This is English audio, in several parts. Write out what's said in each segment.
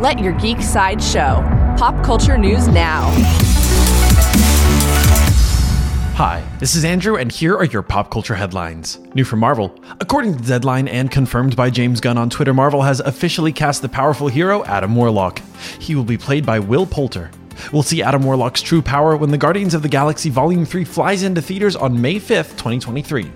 Let your geek side show. Pop culture news now. Hi, this is Andrew, and here are your pop culture headlines. New from Marvel. According to Deadline and confirmed by James Gunn on Twitter, Marvel has officially cast the powerful hero Adam Warlock. He will be played by Will Poulter. We'll see Adam Warlock's true power when the Guardians of the Galaxy Volume 3 flies into theaters on May 5th, 2023.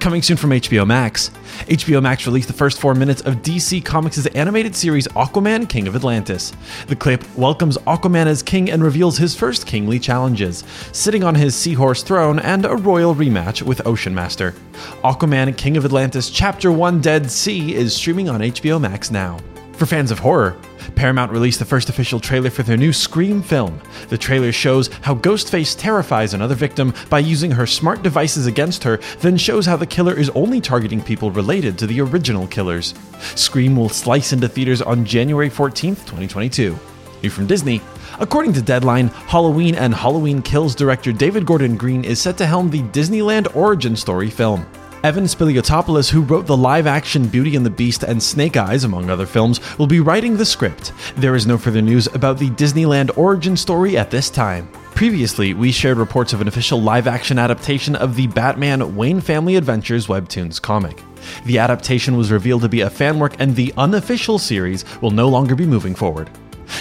Coming soon from HBO Max. HBO Max released the first 4 minutes of DC Comics' animated series Aquaman King of Atlantis. The clip welcomes Aquaman as king and reveals his first kingly challenges, sitting on his seahorse throne and a royal rematch with Ocean Master. Aquaman King of Atlantis Chapter 1 Dead Sea is streaming on HBO Max now. For fans of horror, Paramount released the first official trailer for their new Scream film. The trailer shows how Ghostface terrifies another victim by using her smart devices against her, then shows how the killer is only targeting people related to the original killers. Scream will slice into theaters on January 14th, 2022. New from Disney. According to Deadline, Halloween and Halloween Kills director David Gordon Green is set to helm the Disneyland origin story film. Evan Spiliotopoulos, who wrote the live-action Beauty and the Beast and Snake Eyes, among other films, will be writing the script. There is no further news about the Disneyland origin story at this time. Previously, we shared reports of an official live-action adaptation of the Batman Wayne Family Adventures Webtoons comic. The adaptation was revealed to be a fan work, and the unofficial series will no longer be moving forward.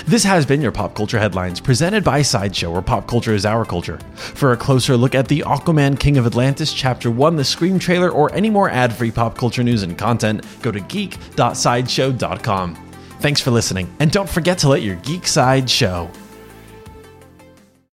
This has been your Pop Culture Headlines, presented by Sideshow, where pop culture is our culture. For a closer look at the Aquaman King of Atlantis Chapter 1, the Scream trailer, or any more ad-free pop culture news and content, go to geek.sideshow.com. Thanks for listening, and don't forget to let your geek side show.